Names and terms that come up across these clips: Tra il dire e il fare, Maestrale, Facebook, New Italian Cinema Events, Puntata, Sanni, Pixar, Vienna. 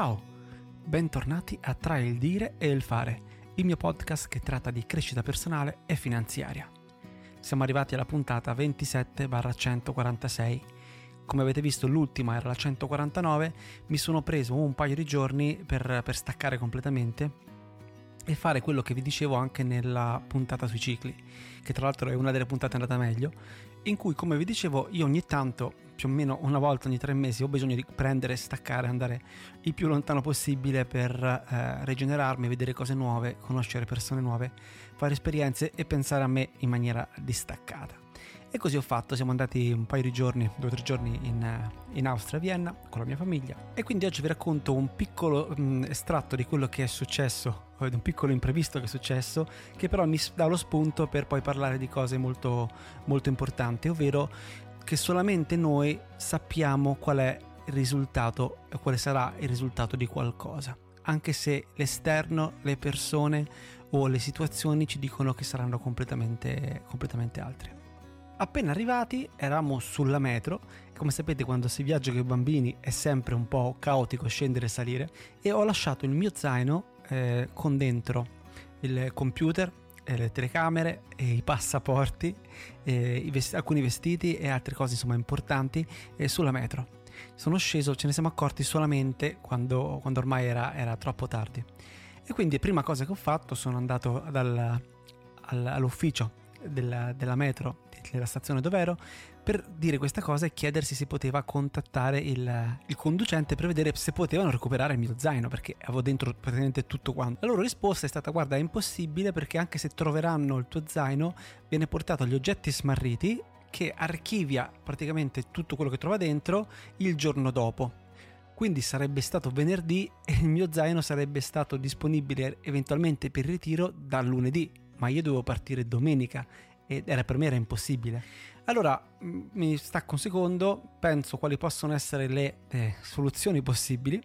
Ciao, bentornati a Tra il dire e il fare, il mio podcast che tratta di crescita personale e finanziaria. Siamo arrivati alla puntata 27/146. Come avete visto, l'ultima era la 149, mi sono preso un paio di giorni per staccare completamente e fare quello che vi dicevo anche nella puntata sui cicli, che tra l'altro è una delle puntate andata meglio, in cui, come vi dicevo, io ogni tanto, più o meno una volta ogni 3 mesi, ho bisogno di prendere, staccare, andare il più lontano possibile per rigenerarmi, vedere cose nuove, conoscere persone nuove, fare esperienze e pensare a me in maniera distaccata. E così ho fatto, siamo andati un paio di giorni, 2 o 3 giorni in Austria, a Vienna, con la mia famiglia. E quindi oggi vi racconto un piccolo estratto di quello che è successo, di un piccolo imprevisto che è successo, che però mi dà lo spunto per poi parlare di cose molto, molto importanti, ovvero che solamente noi sappiamo qual è il risultato e quale sarà il risultato di qualcosa, anche se l'esterno, le persone o le situazioni ci dicono che saranno completamente altre. Appena arrivati eravamo sulla metro, come sapete quando si viaggia con i bambini è sempre un po' caotico scendere e salire, e ho lasciato il mio zaino con dentro il computer, le telecamere, i passaporti, alcuni vestiti e altre cose insomma importanti sulla metro. Sono sceso, ce ne siamo accorti solamente quando ormai era troppo tardi, e quindi prima cosa che ho fatto sono andato all'ufficio della metro, della stazione dove ero, per dire questa cosa e chiedersi se poteva contattare il conducente per vedere se potevano recuperare il mio zaino, perché avevo dentro praticamente tutto quanto. La loro risposta è stata: guarda, è impossibile, perché anche se troveranno il tuo zaino viene portato agli oggetti smarriti, che archivia praticamente tutto quello che trova dentro il giorno dopo. Quindi sarebbe stato venerdì e il mio zaino sarebbe stato disponibile eventualmente per il ritiro dal lunedì, ma io dovevo partire domenica e per me era impossibile. Allora mi stacco un secondo, penso quali possono essere le soluzioni possibili,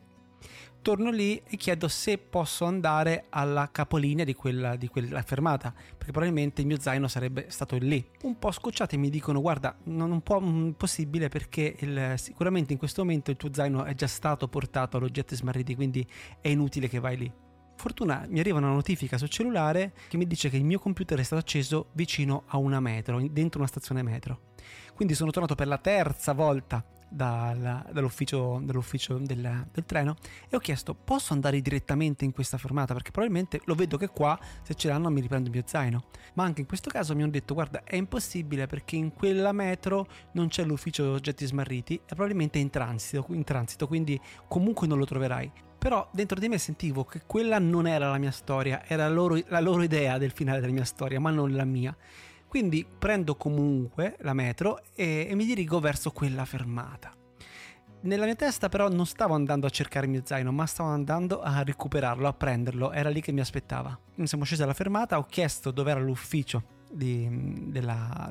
torno lì e chiedo se posso andare alla capolinea di quella fermata, perché probabilmente il mio zaino sarebbe stato lì. Un po' scocciati mi dicono: guarda, non può, possibile, perché sicuramente in questo momento il tuo zaino è già stato portato agli oggetti smarriti, quindi è inutile che vai lì. Fortuna, mi arriva una notifica sul cellulare che mi dice che il mio computer è stato acceso vicino a una metro, dentro una stazione metro. Quindi sono tornato per la 3ª volta dall'ufficio del treno e ho chiesto: posso andare direttamente in questa fermata, perché probabilmente lo vedo che qua, se ce l'hanno, mi riprendo il mio zaino. Ma anche in questo caso mi hanno detto: guarda, è impossibile, perché in quella metro non c'è l'ufficio oggetti smarriti e probabilmente è in transito, quindi comunque non lo troverai. Però dentro di me sentivo che quella non era la mia storia, era la loro idea del finale della mia storia, ma non la mia. Quindi prendo comunque la metro e mi dirigo verso quella fermata. Nella mia testa però non stavo andando a cercare il mio zaino, ma stavo andando a recuperarlo, a prenderlo, era lì che mi aspettava. Siamo scesi alla fermata, ho chiesto dov'era l'ufficio di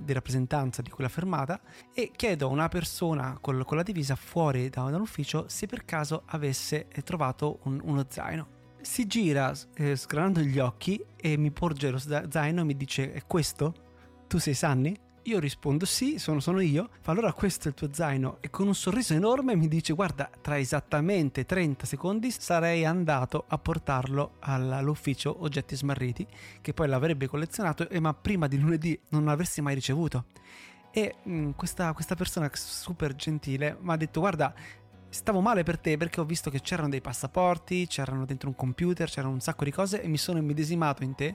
rappresentanza di quella fermata e chiedo a una persona con la divisa fuori dall'ufficio se per caso avesse trovato uno zaino. Si gira sgranando gli occhi e mi porge lo zaino e mi dice: è questo? Tu sei Sanni? Io rispondo: sì, sono io. Fa: allora questo è il tuo zaino. E con un sorriso enorme mi dice: guarda, tra esattamente 30 secondi sarei andato a portarlo all'ufficio oggetti smarriti, che poi l'avrebbe collezionato, ma prima di lunedì non l'avresti mai ricevuto. E questa persona super gentile mi ha detto: guarda, stavo male per te, perché ho visto che c'erano dei passaporti, c'erano dentro un computer, c'erano un sacco di cose e mi sono immedesimato in te.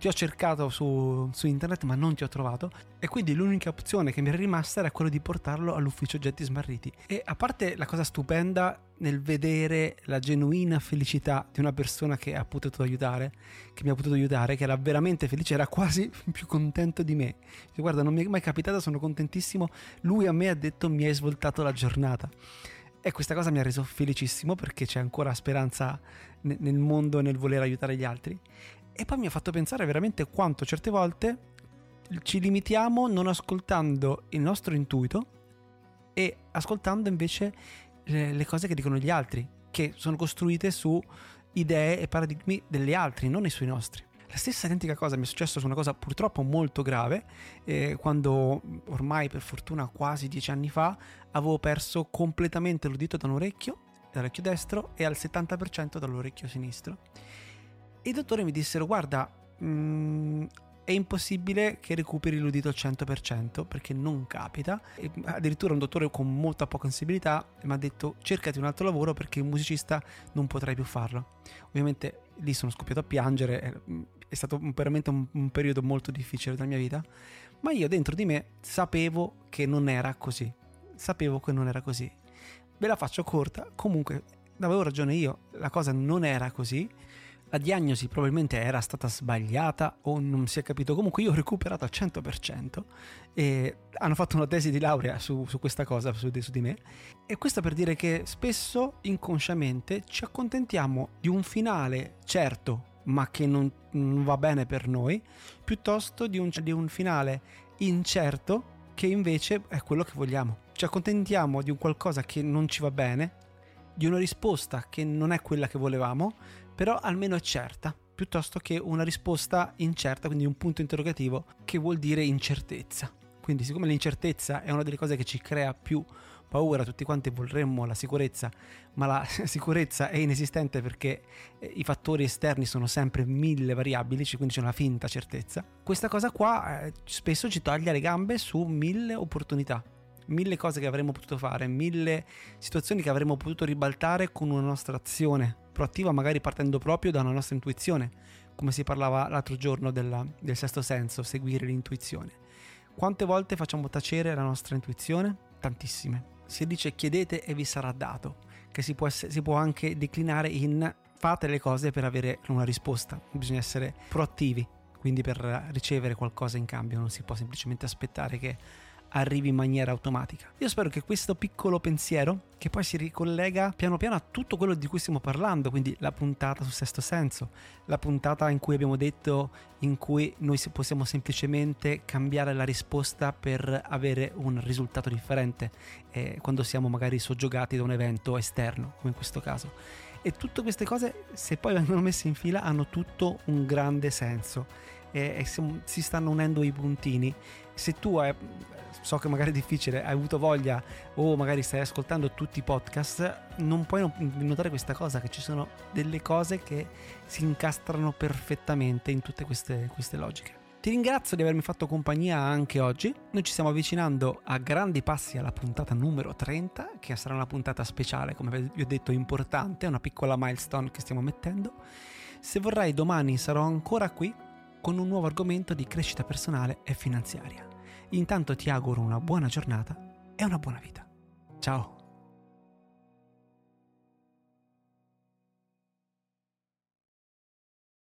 Ti ho cercato su internet ma non ti ho trovato, e quindi l'unica opzione che mi era rimasta era quella di portarlo all'ufficio oggetti smarriti. E a parte la cosa stupenda nel vedere la genuina felicità di una persona che mi ha potuto aiutare, che era veramente felice, era quasi più contento di me. Guarda, non mi è mai capitato, sono contentissimo. Lui a me ha detto: mi hai svoltato la giornata. E questa cosa mi ha reso felicissimo, perché c'è ancora speranza nel mondo e nel voler aiutare gli altri. E poi mi ha fatto pensare veramente quanto certe volte ci limitiamo non ascoltando il nostro intuito e ascoltando invece le cose che dicono gli altri, che sono costruite su idee e paradigmi degli altri, non i suoi nostri. La stessa identica cosa mi è successo su una cosa purtroppo molto grave, quando ormai per fortuna quasi 10 anni fa avevo perso completamente l'udito da un orecchio, dall'orecchio destro e al 70% dall'orecchio sinistro. I dottori mi dissero: guarda, è impossibile che recuperi l'udito al 100% perché non capita. E addirittura un dottore con molta poca sensibilità mi ha detto: cercati un altro lavoro perché un musicista non potrai più farlo. Ovviamente lì sono scoppiato a piangere, è stato veramente un periodo molto difficile della mia vita, ma io dentro di me sapevo che non era così. Ve la faccio corta, comunque avevo ragione io, la cosa non era così, la diagnosi probabilmente era stata sbagliata o non si è capito. Comunque io ho recuperato al 100% e hanno fatto una tesi di laurea su questa cosa, su di me. E questo per dire che spesso inconsciamente ci accontentiamo di un finale certo ma che non va bene per noi, piuttosto di un finale incerto che invece è quello che vogliamo. Ci accontentiamo di un qualcosa che non ci va bene, di una risposta che non è quella che volevamo, però almeno è certa, piuttosto che una risposta incerta, quindi un punto interrogativo, che vuol dire incertezza. Quindi, siccome l'incertezza è una delle cose che ci crea più paura, tutti quanti vorremmo la sicurezza, ma la sicurezza è inesistente perché i fattori esterni sono sempre 1000 variabili, quindi c'è una finta certezza. Questa cosa qua spesso ci taglia le gambe su 1000 opportunità. 1000 cose che avremmo potuto fare, 1000 situazioni che avremmo potuto ribaltare con una nostra azione proattiva, magari partendo proprio da una nostra intuizione, come si parlava l'altro giorno del sesto senso, seguire l'intuizione. Quante volte facciamo tacere la nostra intuizione? Tantissime. Si dice chiedete e vi sarà dato, che si può anche declinare in fate le cose per avere una risposta. Bisogna essere proattivi, quindi per ricevere qualcosa in cambio, non si può semplicemente aspettare che arrivi in maniera automatica. Io spero che questo piccolo pensiero, che poi si ricollega piano piano a tutto quello di cui stiamo parlando, quindi la puntata sul sesto senso, la puntata in cui abbiamo detto in cui noi possiamo semplicemente cambiare la risposta per avere un risultato differente quando siamo magari soggiogati da un evento esterno, come in questo caso. E tutte queste cose, se poi vengono messe in fila, hanno tutto un grande senso e si stanno unendo i puntini. Se tu so che magari è difficile, hai avuto voglia o magari stai ascoltando tutti i podcast, non puoi non notare questa cosa, che ci sono delle cose che si incastrano perfettamente in tutte queste logiche. Ti ringrazio di avermi fatto compagnia anche oggi. Noi ci stiamo avvicinando a grandi passi alla puntata numero 30, che sarà una puntata speciale, come vi ho detto, importante, una piccola milestone che stiamo mettendo. Se vorrai, domani sarò ancora qui con un nuovo argomento di crescita personale e finanziaria. Intanto ti auguro una buona giornata e una buona vita. Ciao!